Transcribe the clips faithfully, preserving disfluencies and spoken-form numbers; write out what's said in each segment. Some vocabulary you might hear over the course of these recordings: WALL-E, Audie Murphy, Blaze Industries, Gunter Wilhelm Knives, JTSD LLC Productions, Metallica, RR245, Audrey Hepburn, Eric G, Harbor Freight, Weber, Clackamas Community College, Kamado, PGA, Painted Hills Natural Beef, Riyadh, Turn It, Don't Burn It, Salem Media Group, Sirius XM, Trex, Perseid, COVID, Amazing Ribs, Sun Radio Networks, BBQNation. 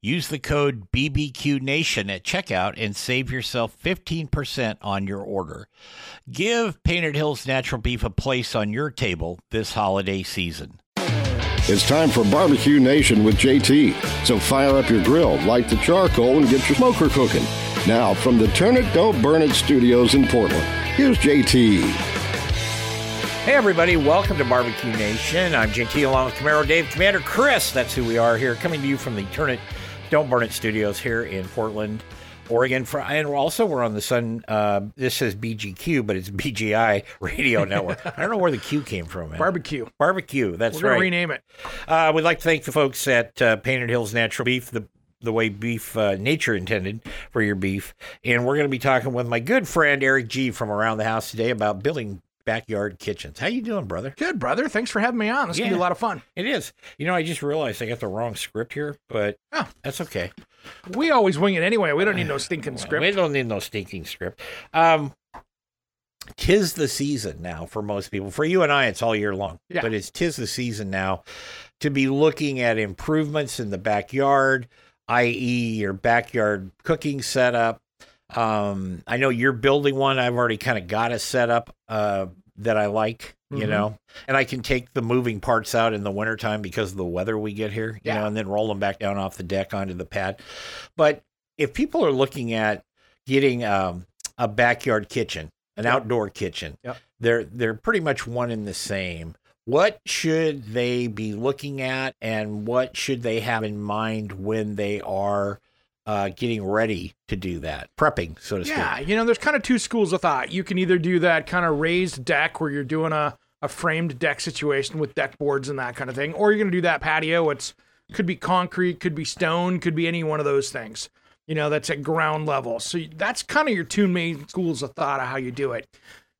Use the code B B Q Nation at checkout and save yourself fifteen percent on your order. Give Painted Hills Natural Beef a place on your table this holiday season. It's time for Barbecue Nation with J T. So fire up your grill, light the charcoal, and get your smoker cooking. Now, from the Turn It, Don't Burn It studios in Portland, here's J T. Hey everybody, welcome to Barbecue Nation. I'm J T along with Camaro, Dave, Commander Chris. That's who we are here, coming to you from the Turn It, Don't Burn It studios here in Portland, Oregon. And also we're on the Sun, uh, this says B G Q, but it's B G I Radio Network. I don't know where the Q came from. Man. Barbecue. Barbecue, that's we're right. We're going to rename it. Uh, we'd like to thank the folks at uh, Painted Hills Natural Beef, the the way beef uh, nature intended for your beef. And we're going to be talking with my good friend Eric G from Around the House today about building backyard kitchens. How you doing, brother? Good, brother. Thanks for having me on. This is yeah. going to be a lot of fun. It is. You know, I just realized I got the wrong script here, but oh. that's okay. We always wing it anyway. We don't need no stinking script. We don't need no stinking script. Um, tis the season now for most people. For you and I, it's all year long, yeah. but it's tis the season now to be looking at improvements in the backyard, that is your backyard cooking setup. Um, I know you're building one. I've already kind of got a setup uh, that I like, you mm-hmm. know, and I can take the moving parts out in the wintertime because of the weather we get here, you yeah. know, and then roll them back down off the deck onto the pad. But if people are looking at getting um, a backyard kitchen, an yep. outdoor kitchen, yep. they're they're pretty much one and the same. What should they be looking at, and what should they have in mind when they are Uh, getting ready to do that, prepping, so to speak? Yeah, you know, there's kind of two schools of thought. You can either do that kind of raised deck where you're doing a, a framed deck situation with deck boards and that kind of thing, or you're going to do that patio. It's could be concrete, could be stone, could be any one of those things. You know, that's at ground level. So that's kind of your two main schools of thought of how you do it.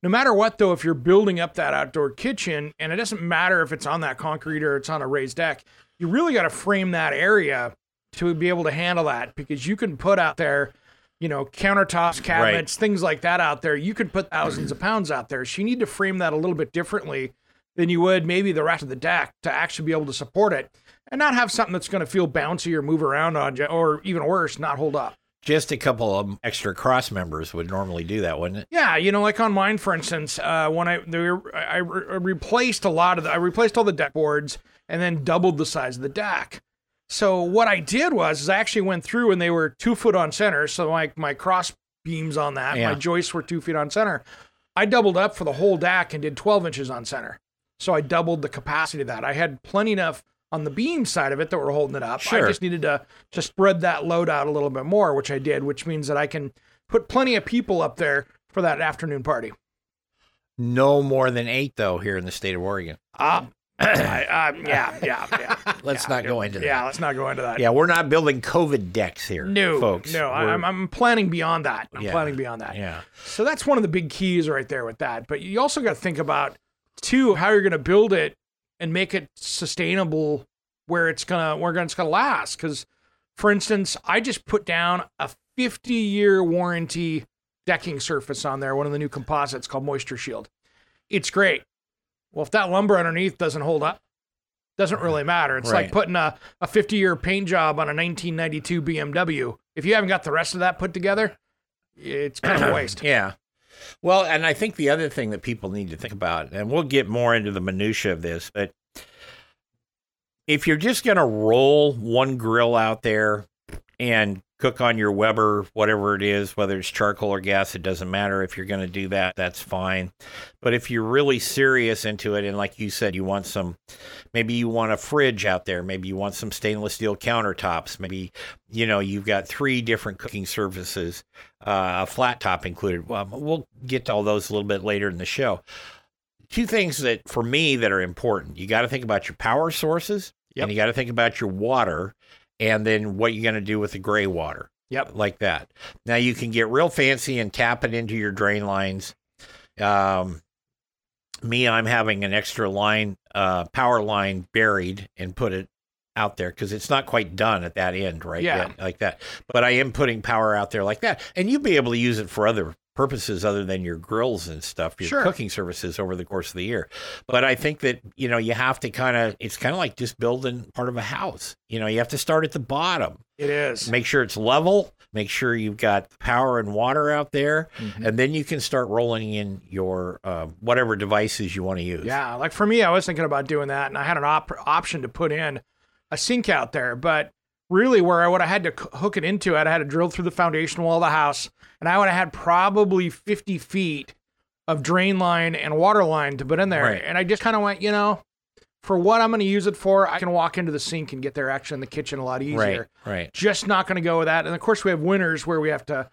No matter what, though, if you're building up that outdoor kitchen, and it doesn't matter if it's on that concrete or it's on a raised deck, you really got to frame that area to be able to handle that, because you can put out there, you know, countertops, cabinets, right. things like that out there. You could put thousands of pounds out there. So you need to frame that a little bit differently than you would maybe the rest of the deck to actually be able to support it and not have something that's going to feel bouncy or move around on you, or even worse, not hold up. Just a couple of extra cross members would normally do that, wouldn't it? Yeah, you know, like on mine, for instance, uh, when I they were, I re- replaced a lot of the, I replaced all the deck boards and then doubled the size of the deck. So what I did was is I actually went through, and they were two foot on center. So like my, my cross beams on that, yeah. my joists were two feet on center. I doubled up for the whole deck and did twelve inches on center. So I doubled the capacity of that. I had plenty enough on the beam side of it that were holding it up. Sure. I just needed to, to spread that load out a little bit more, which I did, which means that I can put plenty of people up there for that afternoon party. No more than eight, though, here in the state of Oregon. Ah. Uh, I, um, yeah, yeah, yeah. Let's yeah, not go into that. Yeah, let's not go into that. Yeah, we're not building COVID decks here, no, folks. No, we're... I'm I'm planning beyond that. I'm yeah, planning beyond that. Yeah. So that's one of the big keys right there with that. But you also got to think about, too, how you're going to build it and make it sustainable where it's gonna where it's gonna last. Because, for instance, I just put down a fifty-year warranty decking surface on there. One of the new composites called Moisture Shield. It's great. Well, if that lumber underneath doesn't hold up, doesn't really matter. It's right. like putting a, a fifty-year paint job on a nineteen ninety-two B M W. If you haven't got the rest of that put together, it's kind of a waste. Yeah. Well, and I think the other thing that people need to think about, and we'll get more into the minutia of this, but if you're just going to roll one grill out there and cook on your Weber, whatever it is, whether it's charcoal or gas, it doesn't matter. If you're going to do that, that's fine. But if you're really serious into it, and like you said, you want some, maybe you want a fridge out there, maybe you want some stainless steel countertops, maybe, you know, you've got three different cooking surfaces, uh, a flat top included. Well, we'll get to all those a little bit later in the show. Two things that, for me, that are important. You got to think about your power sources, yep. and you got to think about your water, and then what you're going to do with the gray water. Yep. Like that. Now, you can get real fancy and tap it into your drain lines. Um, me, I'm having an extra line, uh, power line buried and put it out there because it's not quite done at that end, right? Yeah. Yet, like that. But I am putting power out there like that. And you'll be able to use it for other purposes other than your grills and stuff, your sure. cooking services over the course of the year. But I think that, you know, you have to kind of, it's kind of like just building part of a house. You know, you have to start at the bottom. It is. Make sure it's level. Make sure you've got power and water out there. Mm-hmm. And then you can start rolling in your uh, whatever devices you want to use. Yeah. Like for me, I was thinking about doing that, and I had an op- option to put in a sink out there, but really where I would have had to c- hook it into, I'd had to drill through the foundation wall of the house, and I would have had probably fifty feet of drain line and water line to put in there. Right. And I just kind of went, you know, for what I'm going to use it for, I can walk into the sink and get there actually in the kitchen a lot easier. Right, right. Just not going to go with that. And of course we have winters where we have to,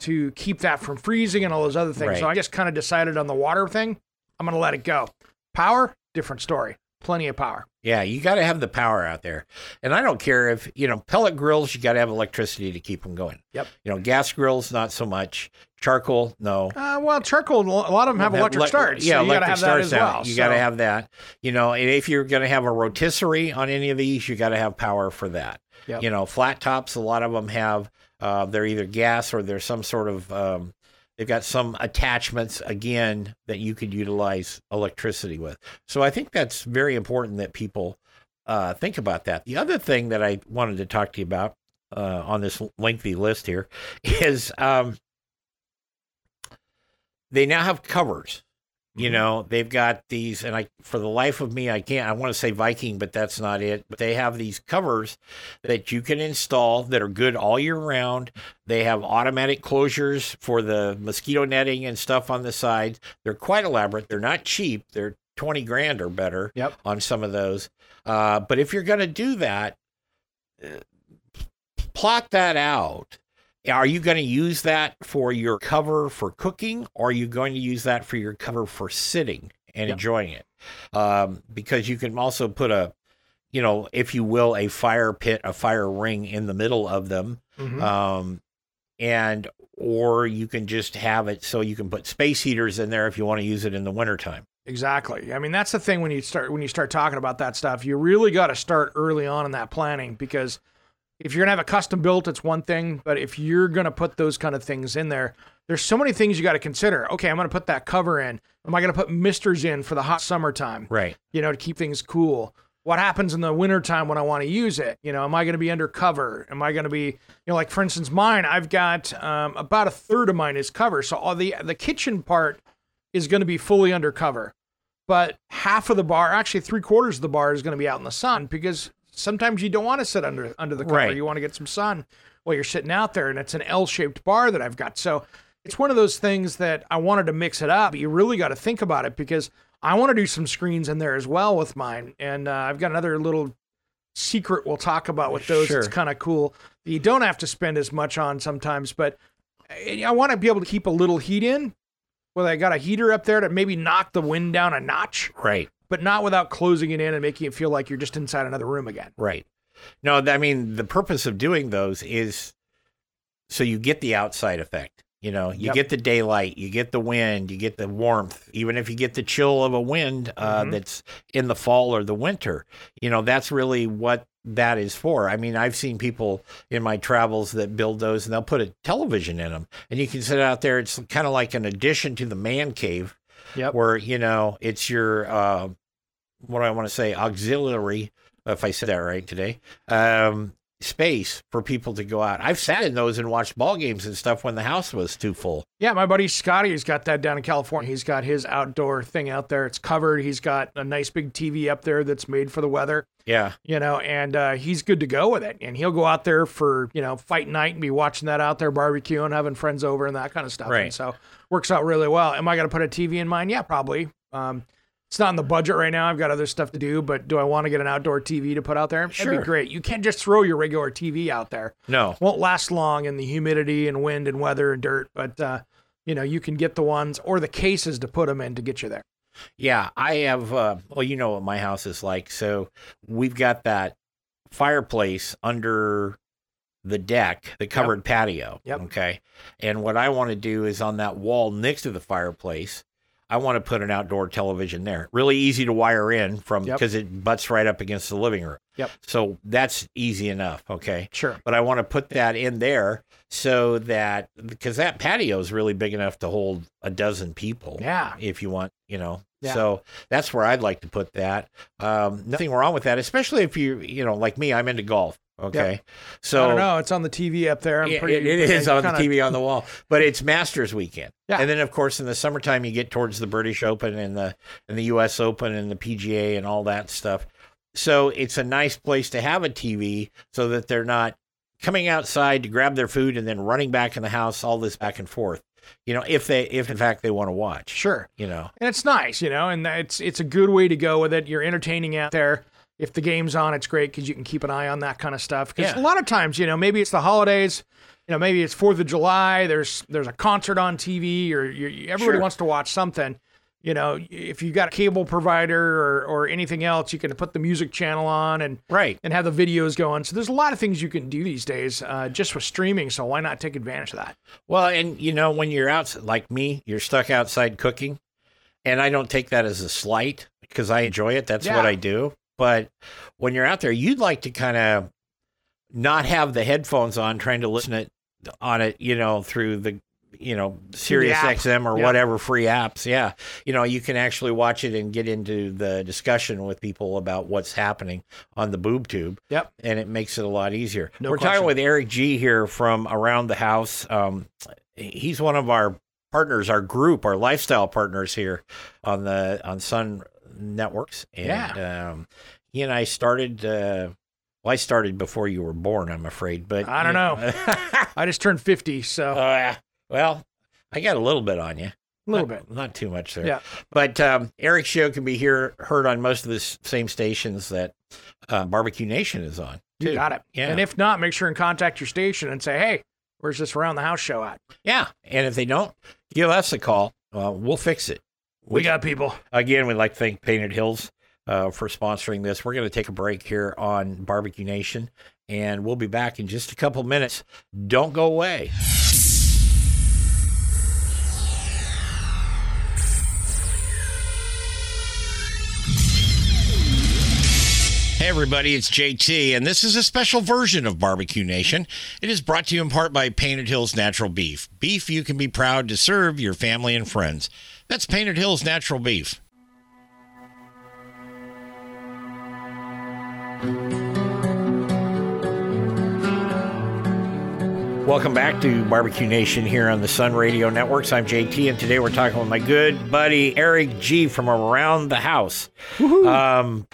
to keep that from freezing and all those other things. Right. So I just kind of decided on the water thing, I'm going to let it go. Power, different story. Plenty of power. Yeah, you got to have the power out there. And I don't care if, you know, pellet grills, you got to have electricity to keep them going. Yep. You know, gas grills, not so much. Charcoal, no. Uh, well, charcoal, a lot of them have electric have, starts. Yeah, so you electric have starts that as well, out. You so. got to have that. You know, and if you're going to have a rotisserie on any of these, you got to have power for that. Yep. You know, flat tops, a lot of them have, uh, they're either gas or they're some sort of, um, they've got some attachments, again, that you could utilize electricity with. So I think that's very important that people uh, think about that. The other thing that I wanted to talk to you about uh, on this lengthy list here is um, they now have covers. You know, they've got these, and I, for the life of me, I can't, I want to say Viking, but that's not it. But they have these covers that you can install that are good all year round. They have automatic closures for the mosquito netting and stuff on the sides. They're quite elaborate. They're not cheap. They're twenty grand or better yep. on some of those. Uh, but if you're going to do that, plot that out. Are you going to use that for your cover for cooking, or are you going to use that for your cover for sitting and yep. enjoying it? Um, because you can also put a, you know, if you will, a fire pit, a fire ring in the middle of them. Mm-hmm. Um, and, or you can just have it so you can put space heaters in there if you want to use it in the wintertime. Exactly. I mean, that's the thing when you start, when you start talking about that stuff, you really got to start early on in that planning, because if you're going to have a custom built, it's one thing. But if you're going to put those kind of things in there, there's so many things you got to consider. Okay, I'm going to put that cover in. Am I going to put misters in for the hot summertime? Right. You know, to keep things cool. What happens in the wintertime when I want to use it? You know, am I going to be under cover? Am I going to be, you know, like for instance, mine, I've got um, about a third of mine is cover. So all the, the kitchen part is going to be fully under cover. But half of the bar, actually three quarters of the bar is going to be out in the sun, because sometimes you don't want to sit under under the cover. Right. You want to get some sun while you're sitting out there, and it's an L-shaped bar that I've got. So it's one of those things that I wanted to mix it up, but you really got to think about it, because I want to do some screens in there as well with mine. And uh, I've got another little secret we'll talk about with those. Sure. It's kind of cool that you don't have to spend as much on sometimes, but I want to be able to keep a little heat in. Well, I got a heater up there to maybe knock the wind down a notch. Right. But not without closing it in and making it feel like you're just inside another room again. Right. No, I mean, the purpose of doing those is so you get the outside effect. You know, you yep. get the daylight, you get the wind, you get the warmth, even if you get the chill of a wind uh, mm-hmm. that's in the fall or the winter. You know, that's really what that is for. I mean, I've seen people in my travels that build those, and they'll put a television in them. And you can sit out there. It's kind of like an addition to the man cave yep. where, you know, it's your... Uh, what do I want to say, auxiliary, if I said that right today, um, space for people to go out. I've sat in those and watched ball games and stuff when the house was too full. Yeah, my buddy Scotty has got that down in California. He's got his outdoor thing out there. It's covered. He's got a nice big T V up there that's made for the weather. Yeah. You know, and uh, he's good to go with it. And he'll go out there for, you know, fight night and be watching that out there, barbecuing, having friends over and that kind of stuff. Right. And so works out really well. Am I going to put a T V in mine? Yeah, probably. Um It's not in the budget right now. I've got other stuff to do, but do I want to get an outdoor T V to put out there? Sure. That'd be great. You can't just throw your regular T V out there. No. It won't last long in the humidity and wind and weather and dirt, but uh, you know, you can get the ones or the cases to put them in to get you there. Yeah, I have, uh, well, you know what my house is like. So we've got that fireplace under the deck, the covered yep. patio. Yep. Okay. And what I want to do is on that wall next to the fireplace, I want to put an outdoor television there. Really easy to wire in from, because yep. it butts right up against the living room. Yep. So that's easy enough. Okay. Sure. But I want to put that in there so that, because that patio is really big enough to hold a dozen people. Yeah. If you want, you know. Yeah. So that's where I'd like to put that. Um, nothing wrong with that, especially if you, you know, like me, I'm into golf. Okay. Yep. So I don't know. It's on the T V up there. I'm it, pretty, it is on kinda... the T V on the wall, but it's Masters weekend. Yeah. And then of course in the summertime you get towards the British Open and the, and the U S Open and the P G A and all that stuff. So it's a nice place to have a T V so that they're not coming outside to grab their food and then running back in the house, all this back and forth. You know, if they, if in fact they want to watch. Sure. You know, and it's nice, you know, and it's, it's a good way to go with it. You're entertaining out there. If the game's on, it's great because you can keep an eye on that kind of stuff. Because yeah. a lot of times, you know, maybe it's the holidays, you know, maybe it's fourth of July. There's there's a concert on T V, or you're, everybody sure. wants to watch something. You know, if you've got a cable provider or, or anything else, you can put the music channel on and right. and have the videos going. So there's a lot of things you can do these days uh, just with streaming. So why not take advantage of that? Well, and you know, when you're out like me, you're stuck outside cooking, and I don't take that as a slight because I enjoy it. That's yeah. what I do. But when you're out there, you'd like to kind of not have the headphones on, trying to listen it on it, you know, through the, you know, Sirius X M or yep. whatever free apps. Yeah. You know, you can actually watch it and get into the discussion with people about what's happening on the boob tube. Yep. And it makes it a lot easier. No We're question. Talking with Eric G here from Around the House. Um, he's one of our partners, our group, our lifestyle partners here on the, on Sun Networks. And yeah. um, he and I started, uh, well, I started before you were born, I'm afraid, but I don't know. know. I just turned fifty. So, uh, well, I got a little bit on you. A little not, bit. Not too much there. Yeah. But um, Eric's show can be here, heard on most of the same stations that uh, BBQNation is on. Too. You got it. Yeah. And if not, make sure and contact your station and say, hey, where's this Around the House show at? Yeah. And if they don't, give us a call. Uh, we'll fix it. We got people. Again, we'd like to thank Painted Hills uh, for sponsoring this. We're going to take a break here on BBQNation, and we'll be back in just a couple minutes. Don't go away. Hey everybody, it's J T, and this is a special version of BBQNation. It is brought to you in part by Painted Hills Natural Beef. Beef you can be proud to serve your family and friends. That's Painted Hills Natural Beef. Welcome back to BBQNation here on the Sun Radio Networks. I'm J T, and today we're talking with my good buddy Eric G from Around the House. Woo-hoo. Um,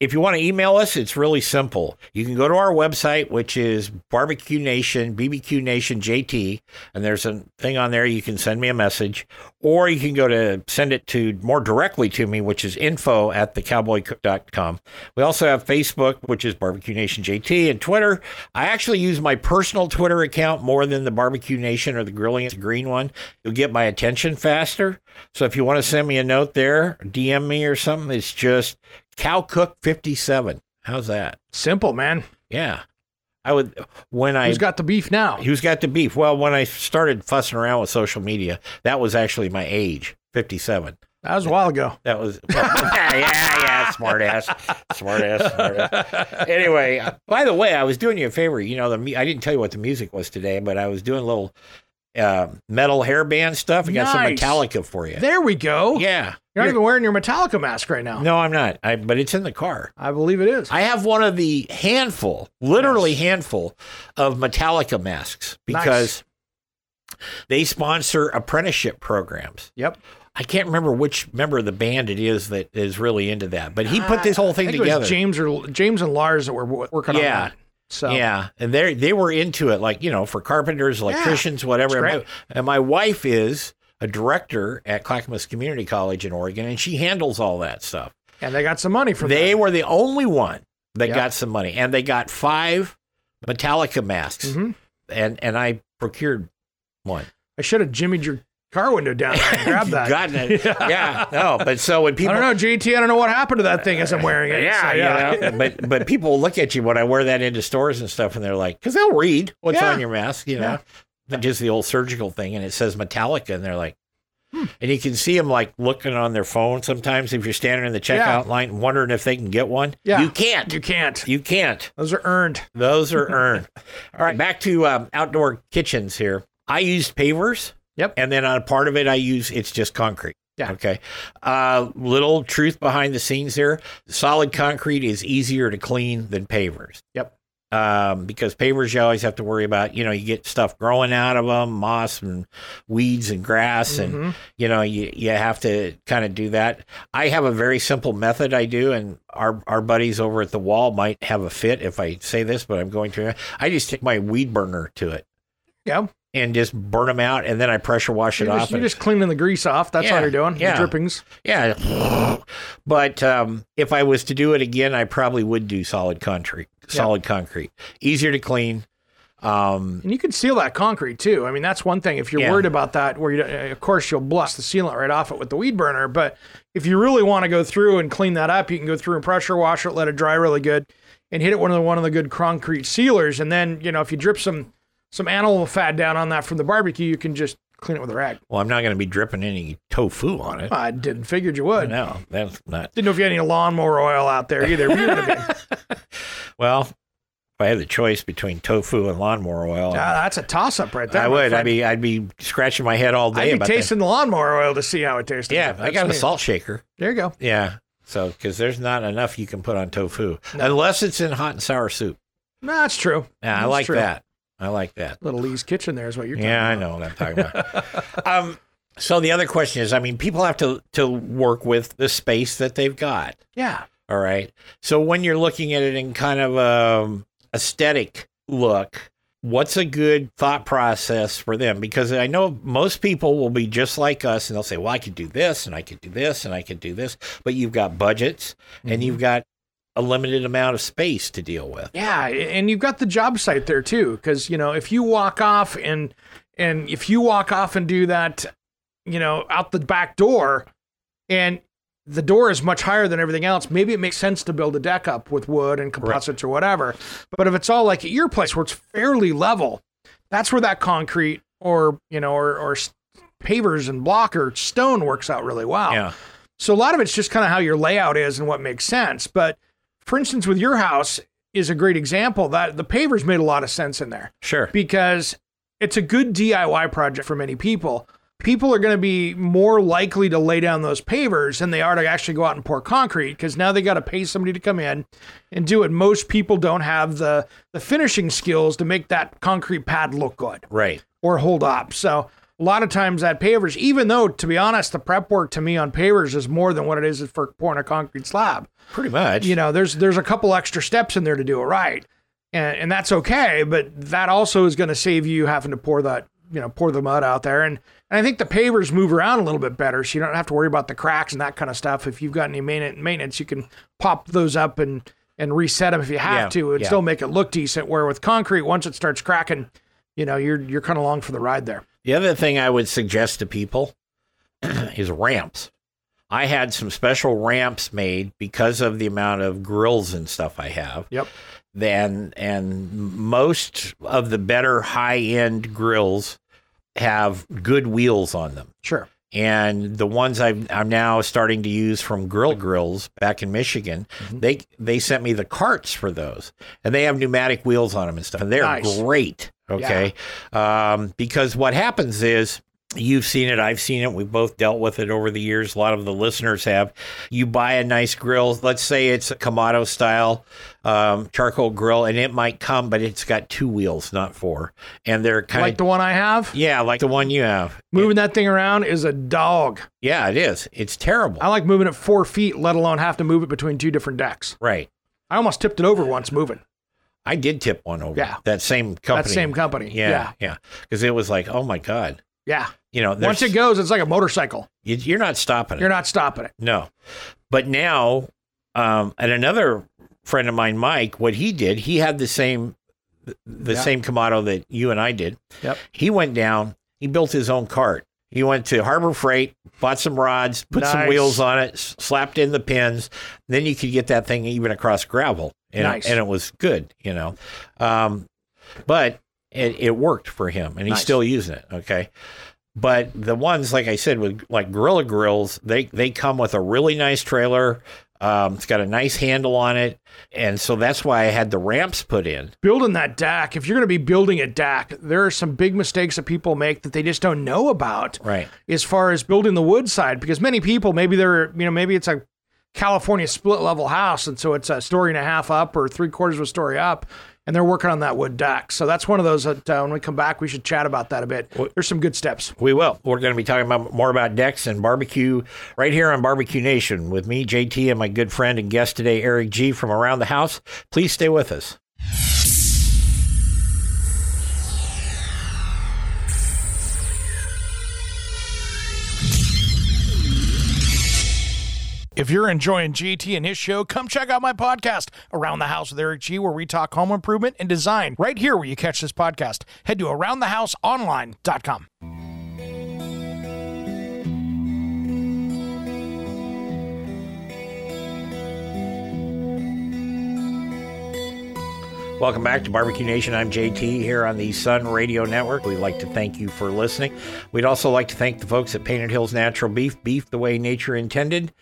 if you want to email us, it's really simple. You can go to our website, which is BBQNation, BBQNation J T, and there's a thing on there. You can send me a message, or you can go to send it to more directly to me, which is info at the cowboy cook dot com. We also have Facebook, which is BBQNation J T, and Twitter. I actually use my personal Twitter account more than the BBQNation or the Grilling the Green one. You'll get my attention faster. So if you want to send me a note there, D M me or something, it's just Cow Cook fifty-seven. How's that? Simple, man. Yeah. I would, when I. Who's got the beef now? Who's got the beef? Well, when I started fussing around with social media, that was actually my age, fifty-seven. That was a while ago. That was, well, yeah, yeah, yeah, smart ass, smart ass, smart ass. Anyway, by the way, I was doing you a favor. You know, the I didn't tell you what the music was today, but I was doing a little uh, metal hairband stuff. I got nice. Some Metallica for you. There we go. Yeah. You're not even wearing your Metallica mask right now. No, I'm not. I, but it's in the car. I believe it is. I have one of the handful, literally yes. handful, of Metallica masks because nice. They sponsor apprenticeship programs. Yep. I can't remember which member of the band it is that is really into that, but he uh, put this whole thing I think together. It was James or James and Lars that were working yeah. on that. So. Yeah, and they they were into it, like, you know, for carpenters, electricians, yeah. whatever. And my, and my wife is a director at Clackamas Community College in Oregon, and she handles all that stuff. And they got some money for that. They them. were the only one that yep. got some money, and they got five Metallica masks, mm-hmm. and and I procured one. I should have jimmied your car window down there and grabbed that. Gotten it. Yeah. yeah, no, but so when people... I don't know, J T, I don't know what happened to that thing as I'm wearing it. yeah, so, yeah. You know, but, but people look at you when I wear that into stores and stuff, and they're like, because they'll read what's yeah. on your mask, you know. Yeah. Just the old surgical thing, and it says Metallica, and they're like, Hmm. And you can see them like looking on their phone sometimes if you're standing in the checkout yeah. line wondering if they can get one. Yeah. You can't. You can't. You can't. Those are earned. Those are earned. All right. Back to um, outdoor kitchens here. I used pavers. Yep. And then on a part of it, I use, it's just concrete. Yeah. Okay. Uh, little truth behind the scenes there. Solid concrete is easier to clean than pavers. Yep. Um, because pavers, you always have to worry about, you know, you get stuff growing out of them, moss and weeds and grass. Mm-hmm. And, you know, you, you have to kind of do that. I have a very simple method I do. And our, our buddies over at the wall might have a fit if I say this, but I'm going to. I just take my weed burner to it. Yeah. And just burn them out, and then I pressure wash it you're off. Just, you're and, just cleaning the grease off. That's yeah, all you're doing, yeah. the drippings. Yeah. But um, if I was to do it again, I probably would do solid concrete. Solid yeah. concrete. Easier to clean. Um, and you can seal that concrete, too. I mean, that's one thing. If you're yeah. worried about that, where you, of course, you'll blast the sealant right off it with the weed burner. But if you really want to go through and clean that up, you can go through and pressure wash it, let it dry really good, and hit it with one of the good concrete sealers. And then, you know, if you drip some... some animal fat down on that from the barbecue, you can just clean it with a rag. Well, I'm not going to be dripping any tofu on it. I didn't figured you would. No, that's not. Didn't know if you had any lawnmower oil out there either. Well, if I had the choice between tofu and lawnmower oil, uh, that's a toss-up right there. I would. I'd be, I'd be scratching my head all day. I'd be about tasting that. The lawnmower oil to see how it tastes. Yeah, I got me. A salt shaker. There you go. Yeah, so because there's not enough you can put on tofu no. unless it's in hot and sour soup. No, that's true. Yeah, that's I like true. That. I like that. Little Lee's Kitchen there is what you're talking yeah, about. Yeah, I know what I'm talking about. um, so the other question is, I mean, people have to, to work with the space that they've got. Yeah. All right. So when you're looking at it in kind of an aesthetic look, what's a good thought process for them? Because I know most people will be just like us, and they'll say, well, I could do this, and I could do this, and I could do this. But you've got budgets, mm-hmm. and you've got a limited amount of space to deal with. Yeah, and you've got the job site there too, because you know if you walk off and and if you walk off and do that, you know, out the back door, and the door is much higher than everything else. Maybe it makes sense to build a deck up with wood and composites right. or whatever. But if it's all like at your place where it's fairly level, that's where that concrete or you know or or pavers and block or stone works out really well. Yeah. So a lot of it's just kind of how your layout is and what makes sense, but. For instance, with your house is a great example that the pavers made a lot of sense in there. Sure. Because it's a good D I Y project for many people. People are going to be more likely to lay down those pavers than they are to actually go out and pour concrete because now they got to pay somebody to come in and do it. Most people don't have the, the finishing skills to make that concrete pad look good. Right. Or hold up. So a lot of times that pavers, even though, to be honest, the prep work to me on pavers is more than what it is for pouring a concrete slab. Pretty much. You know, there's there's a couple extra steps in there to do it right. And and that's okay, but that also is going to save you having to pour that, you know, pour the mud out there. And, and I think the pavers move around a little bit better, so you don't have to worry about the cracks and that kind of stuff. If you've got any maintenance, you can pop those up and, and reset them if you have yeah, to and yeah. still make it look decent. Where with concrete, once it starts cracking, you know, you're you're kind of along for the ride there. The other thing I would suggest to people is ramps. I had some special ramps made because of the amount of grills and stuff I have. Yep. Then and most of the better high-end grills have good wheels on them. Sure. And the ones I've, I'm now starting to use from Grilla Grills back in Michigan, mm-hmm. they they sent me the carts for those, and they have pneumatic wheels on them and stuff, and they're nice. Great. Okay. Yeah. Um, because what happens is. You've seen it. I've seen it. We've both dealt with it over the years. A lot of the listeners have. You buy a nice grill. Let's say it's a Kamado style um, charcoal grill, and it might come, but it's got two wheels, not four. And they're kind like of, the one I have? Yeah, like the one you have. Moving it, that thing around is a dog. Yeah, it is. It's terrible. I like moving it four feet, let alone have to move it between two different decks. Right. I almost tipped it over once moving. I did tip one over. Yeah. That same company. That same company. Yeah. Yeah. Because yeah. it was like, oh, my God. Yeah. You know, once it goes, it's like a motorcycle. You, you're not stopping it. You're not stopping it. No. But now, um, and another friend of mine, Mike, what he did, he had the same, the yeah. same Kamado that you and I did. Yep. He went down, he built his own cart. He went to Harbor Freight, bought some rods, put nice. Some wheels on it, slapped in the pins. Then you could get that thing even across gravel. And, nice. And it was good, you know. Um, but it, it worked for him, and he's nice. Still using it. Okay. But the ones, like I said, with like Grilla Grills, they, they come with a really nice trailer. Um, it's got a nice handle on it. And so that's why I had the ramps put in. Building that D A C, if you're going to be building a D A C, there are some big mistakes that people make that they just don't know about. Right. As far as building the wood side, because many people, maybe they're, you know, maybe it's a California split level house. And so it's a story and a half up or three quarters of a story up. And they're working on that wood deck. So that's one of those that uh, when we come back, we should chat about that a bit. There's some good steps. We will. We're going to be talking about more about decks and barbecue right here on B B Q Nation with me, J T, and my good friend and guest today, Eric G from Around the House. Please stay with us. If you're enjoying J T and his show, come check out my podcast, Around the House with Eric G, where we talk home improvement and design right here where you catch this podcast. Head to around the house online dot com. Welcome back to B B Q Nation. I'm J T here on the Sun Radio Network. We'd like to thank you for listening. We'd also like to thank the folks at Painted Hills Natural Beef, beef the way nature intended.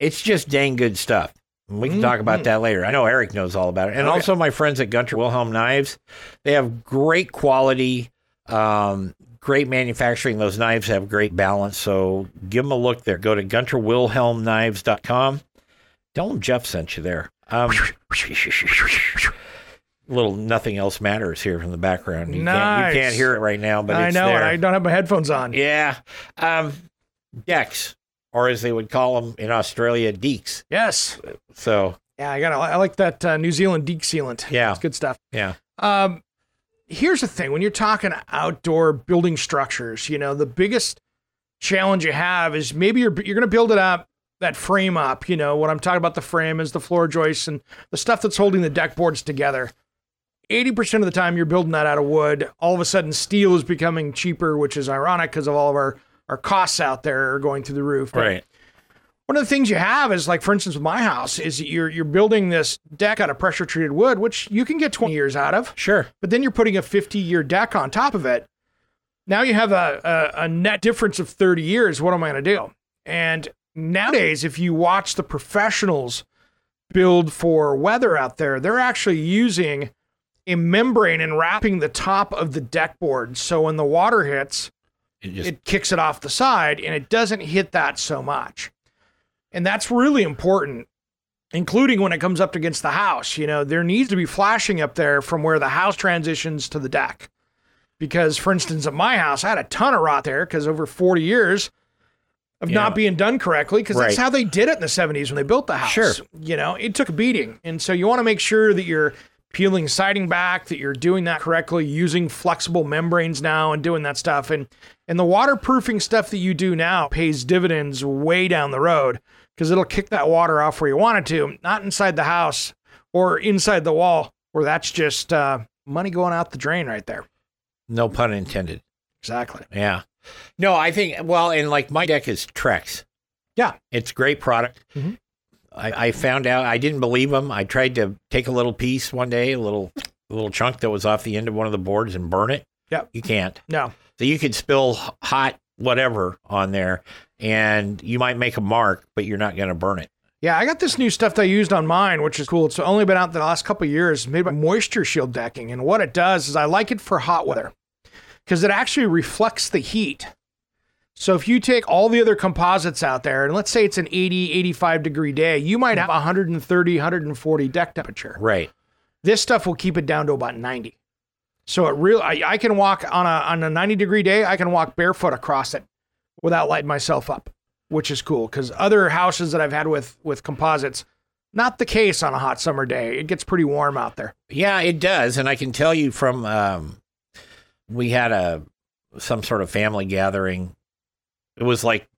It's just dang good stuff. We can mm-hmm. talk about that later. I know Eric knows all about it. And okay. also my friends at Gunter Wilhelm Knives. They have great quality, um, great manufacturing. Those knives have great balance. So give them a look there. Go to gunter wilhelm knives dot com. Tell them Jeff sent you there. Um, little nothing else matters here from the background. You, nice. can't, you can't hear it right now, but I it's know, there. I don't have my headphones on. Yeah. Um, decks. Or as they would call them in Australia, deeks. Yes. So. Yeah, I got. I like that uh, New Zealand deek sealant. Yeah, it's good stuff. Yeah. Um, here's the thing: when you're talking outdoor building structures, you know the biggest challenge you have is maybe you're you're going to build it up, that frame up. You know what I'm talking about? The frame is the floor joists and the stuff that's holding the deck boards together. eighty percent of the time, you're building that out of wood. All of a sudden, steel is becoming cheaper, which is ironic because of all of our. Our costs out there are going through the roof. But right. One of the things you have is, like, for instance, with my house, is you're you're building this deck out of pressure-treated wood, which you can get twenty years out of. Sure. But then you're putting a fifty-year deck on top of it. Now you have a, a, a net difference of thirty years. What am I going to do? And nowadays, if you watch the professionals build for weather out there, they're actually using a membrane and wrapping the top of the deck board. So when the water hits... It, just, it kicks it off the side, and it doesn't hit that so much. And that's really important, including when it comes up against the house. You know, there needs to be flashing up there from where the house transitions to the deck. Because, for instance, at my house, I had a ton of rot there because over forty years of yeah. not being done correctly, because right. that's how they did it in the seventies when they built the house. Sure. You know, it took a beating. And so you want to make sure that you're peeling siding back, that you're doing that correctly, using flexible membranes now and doing that stuff. And and the waterproofing stuff that you do now pays dividends way down the road because it'll kick that water off where you want it to, not inside the house or inside the wall where that's just uh, money going out the drain right there. No pun intended. Exactly. Yeah. No, I think, well, and like my deck is Trex. Yeah. It's a great product. Mm-hmm. I, I found out, I didn't believe them. I tried to take a little piece one day, a little a little chunk that was off the end of one of the boards and burn it. Yeah. You can't. No. So you could spill hot whatever on there, and you might make a mark, but you're not going to burn it. Yeah, I got this new stuff that I used on mine, which is cool. It's only been out the last couple of years. It's made by Moisture Shield decking, and what it does is I like it for hot weather because it actually reflects the heat. So if you take all the other composites out there, and let's say it's an eighty, eighty-five degree day, you might have one thirty, one forty deck temperature. Right. This stuff will keep it down to about ninety. So it real, I, I can walk on a on a ninety degree day, I can walk barefoot across it without lighting myself up, which is cool. Because other houses that I've had with with composites, not the case on a hot summer day. It gets pretty warm out there. Yeah, it does. And I can tell you from, um, we had a some sort of family gathering. It was like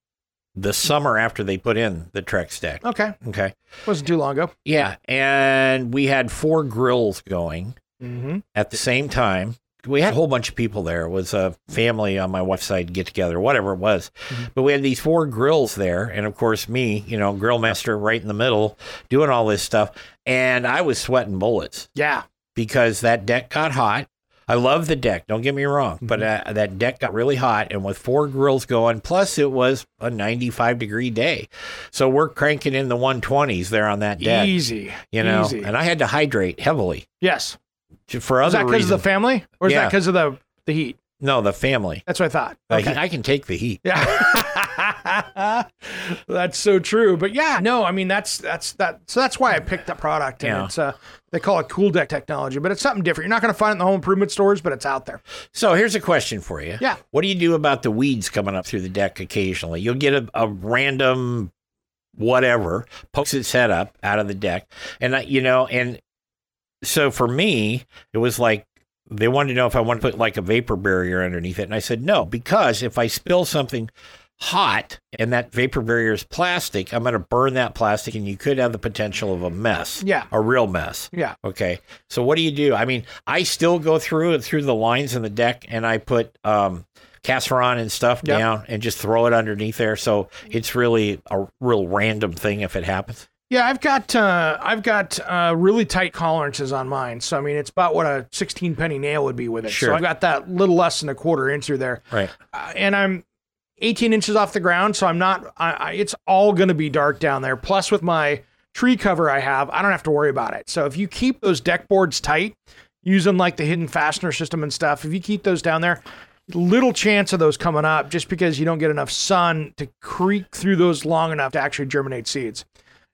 the summer after they put in the Trex deck. Okay. Okay. Wasn't too long ago. Yeah. And we had four grills going mm-hmm. at the same time. We had a whole bunch of people there. It was a family on my wife's side get together, whatever it was. Mm-hmm. But we had these four grills there. And of course, me, you know, grill master right in the middle doing all this stuff. And I was sweating bullets. Yeah. Because that deck got hot. I love the deck, don't get me wrong, mm-hmm. but uh, that deck got really hot, and with four grills going, plus it was a ninety-five degree day. So we're cranking in the one twenties there on that deck. Easy. You know, Easy. And I had to hydrate heavily. Yes. For other reasons. Is that because of the family? Or is yeah. that because of the, the heat? No, the family. That's what I thought. Okay. I, I can take the heat. Yeah. That's so true. But yeah, no, I mean, that's, that's, that, so that's why I picked the product. And yeah. it's, uh, they call it cool deck technology, but it's something different. You're not going to find it in the home improvement stores, but it's out there. So here's a question for you. Yeah. What do you do about the weeds coming up through the deck occasionally? You'll get a, a random whatever pokes its head up out of the deck. And I, you know, and so for me, it was like, they wanted to know if I want to put like a vapor barrier underneath it. And I said, no, because if I spill something hot and that vapor barrier is plastic, I'm going to burn that plastic and you could have the potential of a mess. Yeah. A real mess. Yeah. Okay. So what do you do? I mean, I still go through and through the lines in the deck and I put um, casseron and stuff yep. down and just throw it underneath there. So it's really a real random thing if it happens. Yeah, I've got uh, I've got uh, really tight tolerances on mine. So, I mean, it's about what a sixteen penny nail would be with it. Sure. So I've got that little less than a quarter inch through there. Right. Uh, and I'm eighteen inches off the ground, so I'm not, I, I, it's all going to be dark down there. Plus, with my tree cover I have, I don't have to worry about it. So if you keep those deck boards tight, using like the hidden fastener system and stuff, if you keep those down there, little chance of those coming up just because you don't get enough sun to creep through those long enough to actually germinate seeds.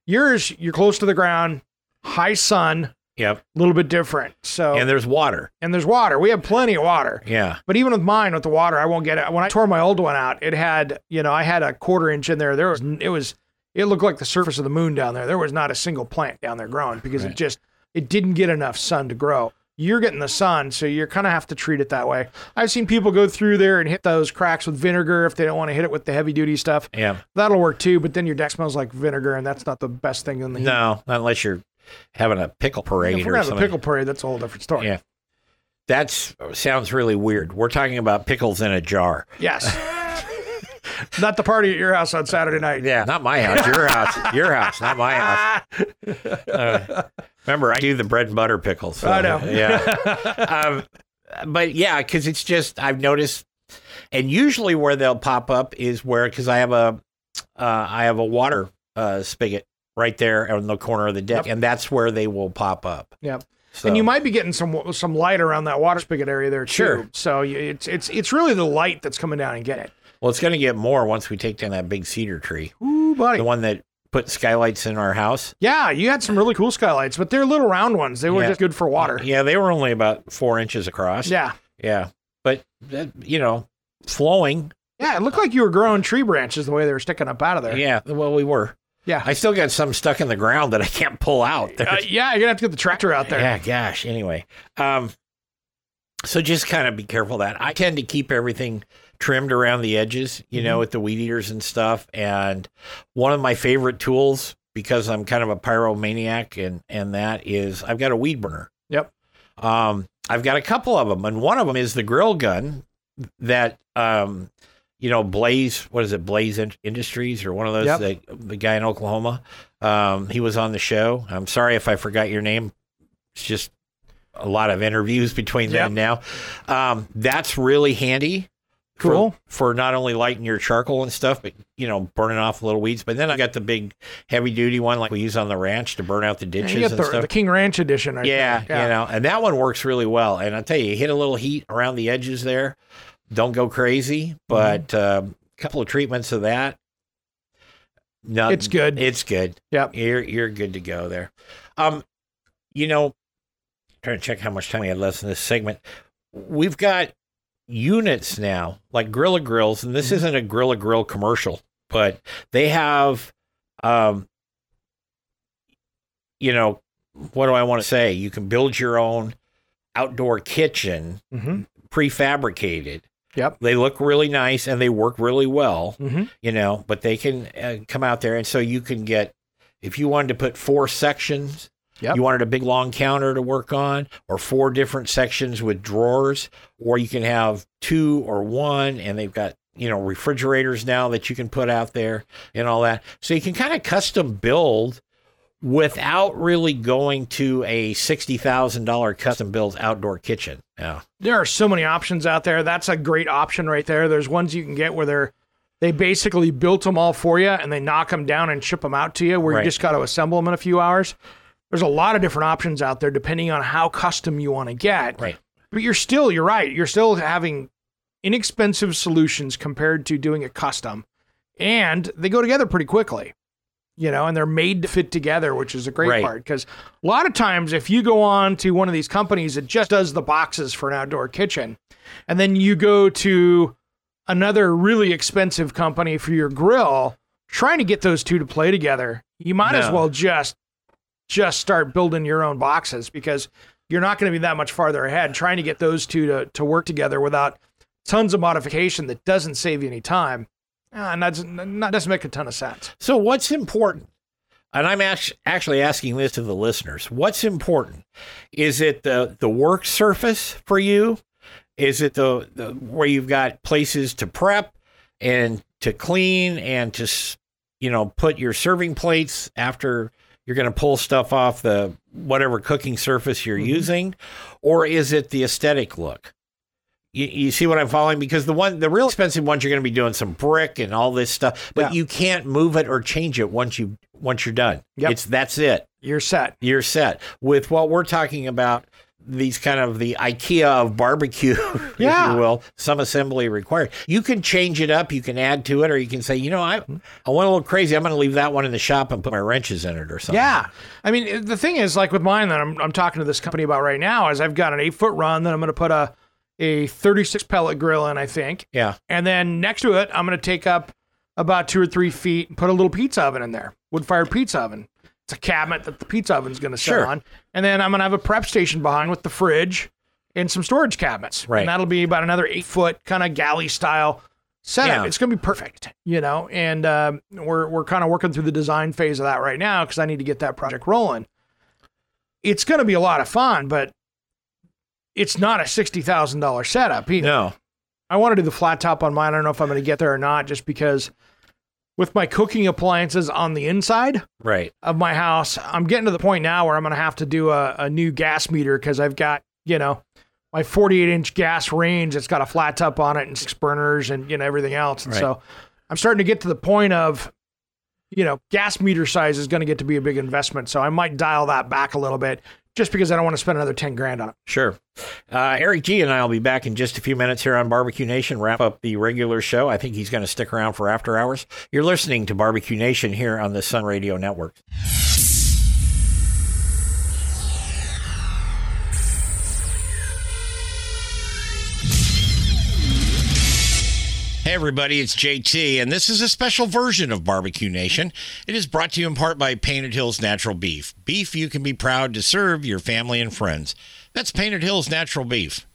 Yours, you're close to the ground, high sun, yep. a little bit different. So And there's water. And there's water. We have plenty of water. Yeah. But even with mine, with the water, I won't get it. When I tore my old one out, it had, you know, I had a quarter inch in there. There was, it was, it looked like the surface of the moon down there. There was not a single plant down there growing because right. it just, it didn't get enough sun to grow. You're getting the sun, so you kind of have to treat it that way. I've seen people go through there and hit those cracks with vinegar if they don't want to hit it with the heavy-duty stuff. Yeah. That'll work, too, but then your deck smells like vinegar, and that's not the best thing in the heat. No, not unless you're having a pickle parade or something. If we're having a pickle parade, that's a whole different story. Yeah. That sounds really weird. We're talking about pickles in a jar. Yes. Not the party at your house on Saturday night. Yeah, not my house, your house. Your house, not my house. Uh, remember, I do the bread and butter pickles. So, I know. Yeah. um, but yeah, because it's just, I've noticed, and usually where they'll pop up is where, because I have a, uh, I have a water uh, spigot right there on the corner of the deck, yep. and that's where they will pop up. Yep. So. And you might be getting some some light around that water spigot area there, too. Sure. So it's, it's, it's really the light that's coming down and get it. Well, it's going to get more once we take down that big cedar tree. Ooh, buddy. The one that put skylights in our house. Yeah, you had some really cool skylights, but they're little round ones. They were yeah. just good for water. Yeah, they were only about four inches across. Yeah. Yeah. But, that, you know, flowing. Yeah, it looked like you were growing tree branches the way they were sticking up out of there. Yeah, well, we were. Yeah. I still got some stuck in the ground that I can't pull out. Uh, yeah, you're going to have to get the tractor out there. Yeah, gosh. Anyway. Um, so just kind of be careful of that. I tend to keep everything trimmed around the edges, you know, mm-hmm. with the weed eaters and stuff. And one of my favorite tools, because I'm kind of a pyromaniac, and, and that is I've got a weed burner. Yep. Um, I've got a couple of them. And one of them is the grill gun that, um, you know, Blaze, what is it, Blaze Industries or one of those, yep. the, the guy in Oklahoma. Um, he was on the show. I'm sorry if I forgot your name. It's just a lot of interviews between yep. them and now. Um, that's really handy. Cool. For, for not only lighting your charcoal and stuff, but, you know, burning off little weeds. But then I got the big heavy-duty one like we use on the ranch to burn out the ditches and, you get the, and stuff. The King Ranch edition. I yeah, think. yeah, you know, and that one works really well. And I'll tell you, you hit a little heat around the edges there. Don't go crazy, but a mm-hmm. um, couple of treatments of that. No, it's good. It's good. Yep. You're, you're good to go there. Um, you know, I'm trying to check how much time we had left in this segment. We've got units now, like Grilla Grills, and this isn't a Grilla Grill commercial, but they have, um, you know, what do I want to say? You can build your own outdoor kitchen, mm-hmm. prefabricated. Yep. They look really nice and they work really well, mm-hmm. you know, but they can uh, come out there. And so you can get, if you wanted to put four sections, yep. you wanted a big long counter to work on, or four different sections with drawers, or you can have two or one, and they've got, you know, refrigerators now that you can put out there and all that. So you can kind of custom build without really going to a sixty thousand dollars custom-built outdoor kitchen. Yeah. There are so many options out there. That's a great option right there. There's ones you can get where they're, they basically built them all for you, and they knock them down and ship them out to you, where right. you just got to assemble them in a few hours. There's a lot of different options out there, depending on how custom you want to get. Right. But you're still, you're right, you're still having inexpensive solutions compared to doing it custom. And they go together pretty quickly, you know, and they're made to fit together, which is a great right. part. Because a lot of times if you go on to one of these companies, it just does the boxes for an outdoor kitchen. And then you go to another really expensive company for your grill, trying to get those two to play together. You might no. as well just just start building your own boxes, because you're not going to be that much farther ahead trying to get those two to, to work together without tons of modification that doesn't save you any time. And that doesn't, that doesn't make a ton of sense. So what's important? And I'm actually asking this to the listeners. What's important? Is it the, the work surface for you? Is it the, the where you've got places to prep and to clean and to, you know, put your serving plates after you're going to pull stuff off the whatever cooking surface you're mm-hmm. using? Or is it the aesthetic look? You, you see what I'm following? Because the one, the real expensive ones, you're going to be doing some brick and all this stuff, but yeah. you can't move it or change it once you once you're done. Yep. It's that's it. You're set. You're set. With what we're talking about, these kind of the IKEA of barbecue, yeah. if you will, some assembly required. You can change it up, you can add to it, or you can say, you know, I I went a little crazy. I'm going to leave that one in the shop and put my wrenches in it or something. Yeah. I mean, the thing is, like with mine that I'm I'm talking to this company about right now, is I've got an eight-foot run that I'm going to put a, a thirty-six pellet grill in, I think. Yeah. And then next to it, I'm going to take up about two or three feet and put a little pizza oven in there, wood-fired pizza oven. It's a cabinet that the pizza oven's going to sit sure. on. And then I'm going to have a prep station behind with the fridge and some storage cabinets. Right. And that'll be about another eight-foot kind of galley-style setup. Yeah. It's going to be perfect, you know. And um, we're we're kind of working through the design phase of that right now, because I need to get that project rolling. It's going to be a lot of fun, but it's not a sixty thousand dollars setup either. No. I want to do the flat top on mine. I don't know if I'm going to get there or not, just because with my cooking appliances on the inside right. of my house, I'm getting to the point now where I'm going to have to do a, a new gas meter, because I've got, you know, my forty-eight inch gas range that's got a flat top on it and six burners and, you know, everything else. And right. so I'm starting to get to the point of, you know, gas meter size is going to get to be a big investment. So I might dial that back a little bit, just because I don't want to spend another ten grand on it. Sure. Uh, Eric G and I will be back in just a few minutes here on B B Q Nation, wrap up the regular show. I think he's going to stick around for after hours. You're listening to B B Q Nation here on the Sun Radio Network. Hey everybody, it's J T, and this is a special version of B B Q Nation. It is brought to you in part by Painted Hills Natural Beef. Beef you can be proud to serve your family and friends. That's Painted Hills Natural Beef.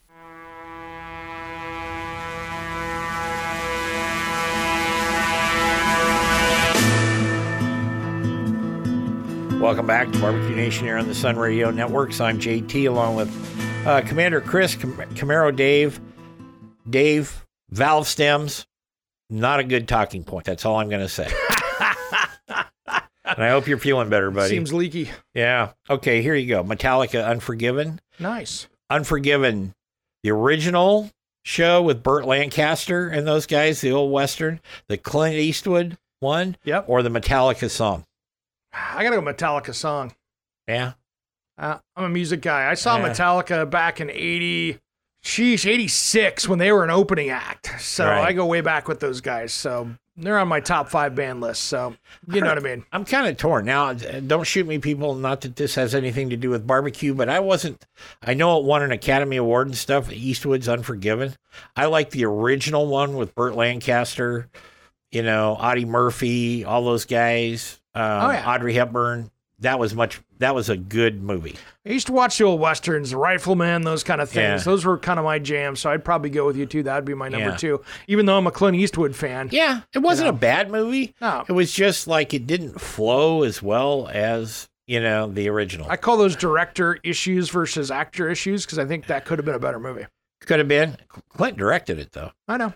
Welcome back to B B Q Nation here on the Sun Radio Networks. I'm J T, along with uh, Commander Chris, Cam- Camaro Dave, Dave... Valve stems, not a good talking point. That's all I'm going to say. And I hope you're feeling better, buddy. Seems leaky. Yeah. Okay, here you go. Metallica, Unforgiven. Nice. Unforgiven, the original show with Burt Lancaster and those guys, the old Western, the Clint Eastwood one, yep. or the Metallica song? I got to go Metallica song. Yeah? Uh, I'm a music guy. I saw yeah. Metallica back in eighty... Sheesh, eighty-six when they were an opening act. So right. I go way back with those guys. So they're on my top five band list. So you know what I mean? I'm kind of torn. Now, don't shoot me, people. Not that this has anything to do with barbecue, but I wasn't, I know it won an Academy Award and stuff. Eastwood's Unforgiven. I like the original one with Burt Lancaster, you know, Audie Murphy, all those guys, um, oh, yeah. Audrey Hepburn. That was much. That was a good movie. I used to watch the old Westerns, the Rifleman, those kind of things. Yeah. Those were kind of my jam, so I'd probably go with you, too. That would be my number yeah. two, even though I'm a Clint Eastwood fan. Yeah, it wasn't you know. a bad movie. No. It was just like it didn't flow as well as, you know, the original. I call those director issues versus actor issues, because I think that could have been a better movie. Could have been. Clint directed it, though. I know.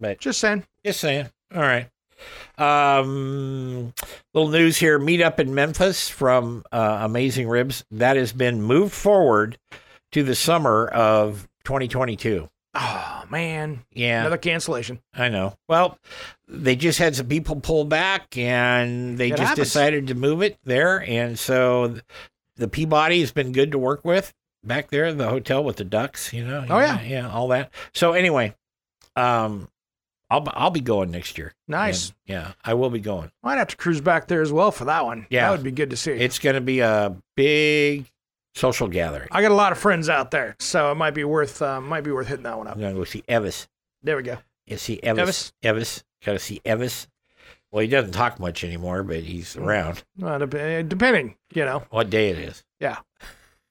But just saying. Just saying. All right. Um, little news here. Meetup in Memphis from uh, Amazing Ribs. That has been moved forward to the summer of twenty twenty-two. Oh, man. Yeah. Another cancellation. I know. Well, they just had some people pull back, and they it just happens. decided to move it there. And so the Peabody has been good to work with back there, the hotel with the ducks, you know. Oh, yeah. Yeah, yeah, all that. So anyway, um, I'll I'll be going next year. Nice. And, yeah, I will be going. Might have to cruise back there as well for that one. Yeah. That would be good to see. It's going to be a big social gathering. I got a lot of friends out there, so it might be worth uh, might be worth hitting that one up. I'm gonna go see Evis. There we go. You see Evis. Evis. Evis. Gotta see Evis. Well, he doesn't talk much anymore, but he's around. Well, depending, you know, what day it is. Yeah,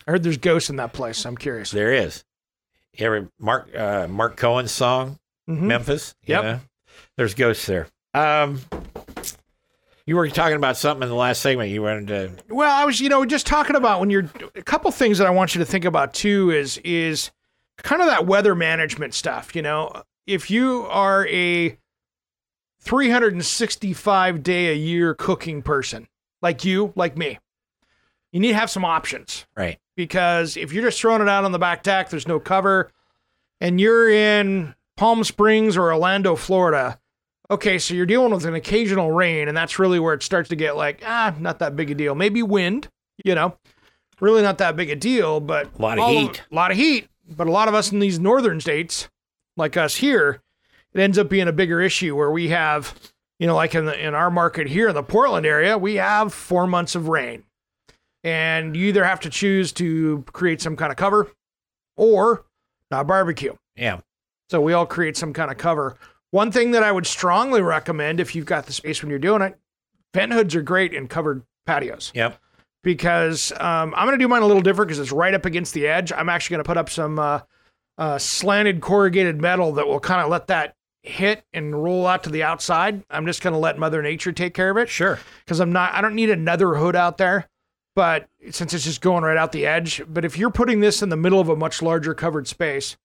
I heard there's ghosts in that place. So I'm curious. There is. You ever Mark uh, Mark Cohen's song mm-hmm. Memphis? Yep. You know? There's ghosts there. Um. You were talking about something in the last segment you wanted to... Well, I was, you know, just talking about when you're... A couple things that I want you to think about, too, is is kind of that weather management stuff, you know? If you are a three sixty-five day a year cooking person, like you, like me, you need to have some options. Right. Because if you're just throwing it out on the back deck, there's no cover, and you're in Palm Springs or Orlando, Florida... Okay, so you're dealing with an occasional rain, and that's really where it starts to get like, ah, not that big a deal. Maybe wind, you know, really not that big a deal, but a lot of heat. A lot of heat, but a lot of us in these northern states, like us here, it ends up being a bigger issue where we have, you know, like in the, in our market here in the Portland area, we have four months of rain, and you either have to choose to create some kind of cover or not barbecue. Yeah. So we all create some kind of cover. One thing that I would strongly recommend if you've got the space when you're doing it, vent hoods are great in covered patios. Yep. Because um, I'm going to do mine a little different because it's right up against the edge. I'm actually going to put up some uh, uh, slanted corrugated metal that will kind of let that hit and roll out to the outside. I'm just going to let Mother Nature take care of it. Sure. Because I'm not, I don't need another hood out there, but since it's just going right out the edge. But if you're putting this in the middle of a much larger covered space,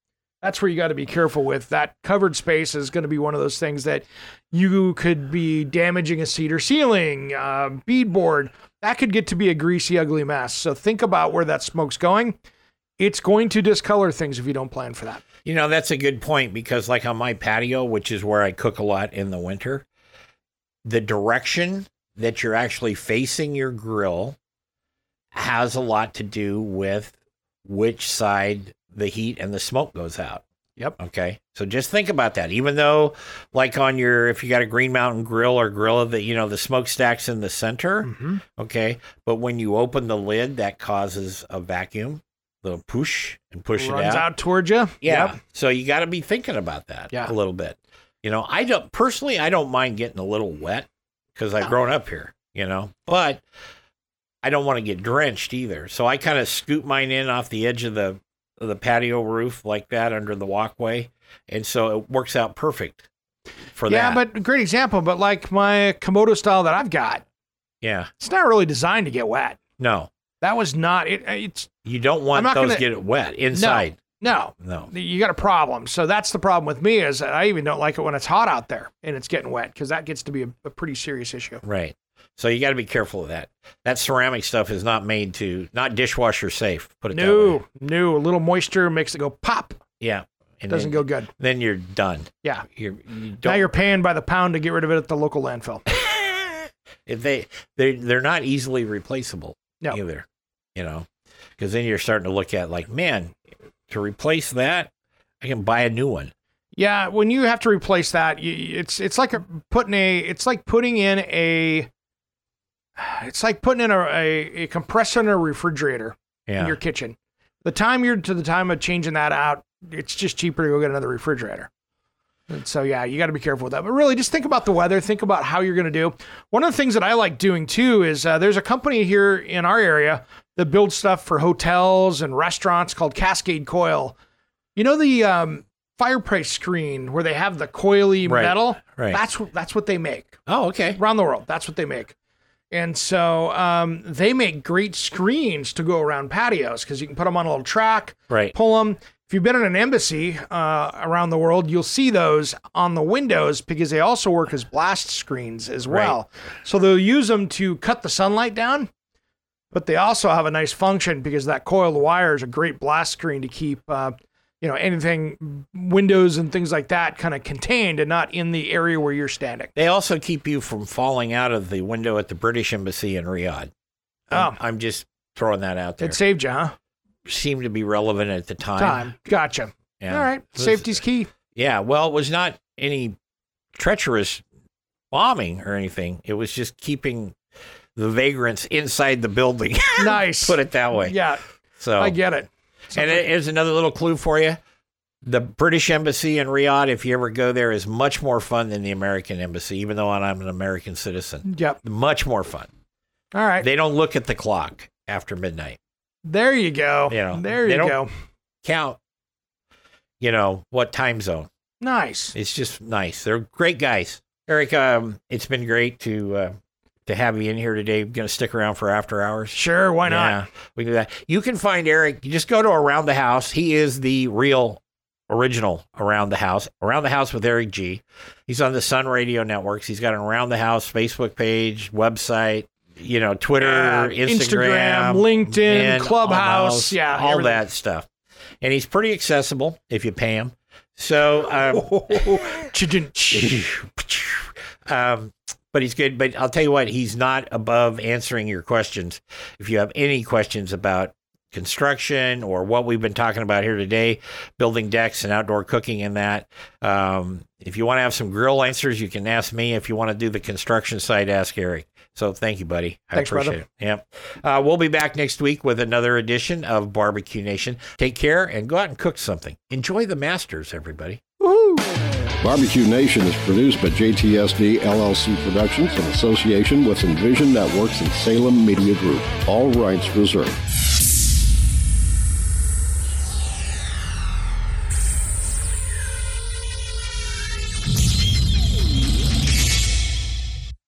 that's where you got to be careful with. That covered space is going to be one of those things that you could be damaging a cedar ceiling, uh, beadboard. That could get to be a greasy, ugly mess. So think about where that smoke's going. It's going to discolor things if you don't plan for that. You know, that's a good point because like on my patio, which is where I cook a lot in the winter, the direction that you're actually facing your grill has a lot to do with which side the heat and the smoke goes out. Yep. Okay. So just think about that. Even though like on your, if you got a Green Mountain Grill or Grilla, that, you know, the smokestack's in the center. Mm-hmm. Okay. But when you open the lid, that causes a vacuum, the push and push it, it out. out towards you. Yeah. Yep. So you got to be thinking about that yeah. a little bit. You know, I don't personally, I don't mind getting a little wet because I've no. grown up here, you know, but I don't want to get drenched either. So I kind of scoop mine in off the edge of the, the patio roof like that under the walkway. And so it works out perfect for yeah, that. Yeah, but great example. But like my Kamado style that I've got. Yeah. It's not really designed to get wet. No. That was not it. It's You don't want those gonna, get it wet inside. No, no. No. You got a problem. So that's the problem with me is that I even don't like it when it's hot out there and it's getting wet because that gets to be a, a pretty serious issue. Right. So you got to be careful of that. That ceramic stuff is not made to, not dishwasher safe, put it no, that way. No, no. A little moisture makes it go pop. Yeah. It doesn't then, go good. Then you're done. Yeah. You're, you now you're paying by the pound to get rid of it at the local landfill. if they, they, they're not easily replaceable no. either, you know, because then you're starting to look at like, man, to replace that, I can buy a new one. Yeah. When you have to replace that, you, it's, it's like a, putting a, it's like putting in a, It's like putting in a, a, a compressor in a refrigerator yeah. in your kitchen. The time you're to the time of changing that out, it's just cheaper to go get another refrigerator. And so, yeah, you got to be careful with that. But really, just think about the weather. Think about how you're going to do. One of the things that I like doing, too, is uh, there's a company here in our area that builds stuff for hotels and restaurants called Cascade Coil. You know the um, fireplace screen where they have the coily right. metal? Right. That's, that's what they make. Oh, okay. Around the world, that's what they make. And so um, they make great screens to go around patios because you can put them on a little track, right. pull them. If you've been in an embassy uh, around the world, you'll see those on the windows because they also work as blast screens as well. Right. So they'll use them to cut the sunlight down, but they also have a nice function because that coiled wire is a great blast screen to keep, uh, you know, anything, windows and things like that kind of contained and not in the area where you're standing. They also keep you from falling out of the window at the British Embassy in Riyadh. I'm, oh. I'm just throwing that out there. It saved you, huh? Seemed to be relevant at the time. Time. Gotcha. Yeah. All right. Was, Safety's key. Yeah. Well, it was not any treacherous bombing or anything. It was just keeping the vagrants inside the building. Nice. Put it that way. Yeah. So I get it. Something. And here's another little clue for you. The British Embassy in Riyadh, if you ever go there, is much more fun than the American Embassy, even though I'm an American citizen. Yep. Much more fun. All right. They don't look at the clock after midnight. There you go. You know, there you go. Count, you know, what time zone. Nice. It's just nice. They're great guys. Eric, um, it's been great to uh, to have you in here today. Going to stick around for after hours? Sure, why not? Yeah, we can do that. You can find Eric. You just go to Around the House. He is the real original Around the House. Around the House with Eric G. He's on the Sun Radio Networks. He's got an Around the House Facebook page, website. You know, Twitter, yeah, Instagram, Instagram, LinkedIn, Clubhouse, yeah, all everything. That stuff. And he's pretty accessible if you pay him. So, um, um, but he's good. But I'll tell you what, he's not above answering your questions. If you have any questions about construction or what we've been talking about here today, building decks and outdoor cooking and that. Um, if you want to have some grill answers, you can ask me. If you want to do the construction site, ask Eric. So thank you, buddy. I Thanks, appreciate brother. It. Yep. Uh, we'll be back next week with another edition of B B Q Nation. Take care and go out and cook something. Enjoy the Masters, everybody. Woo-hoo! B B Q Nation is produced by J T S D L L C Productions in association with Envision Networks and Salem Media Group. All rights reserved.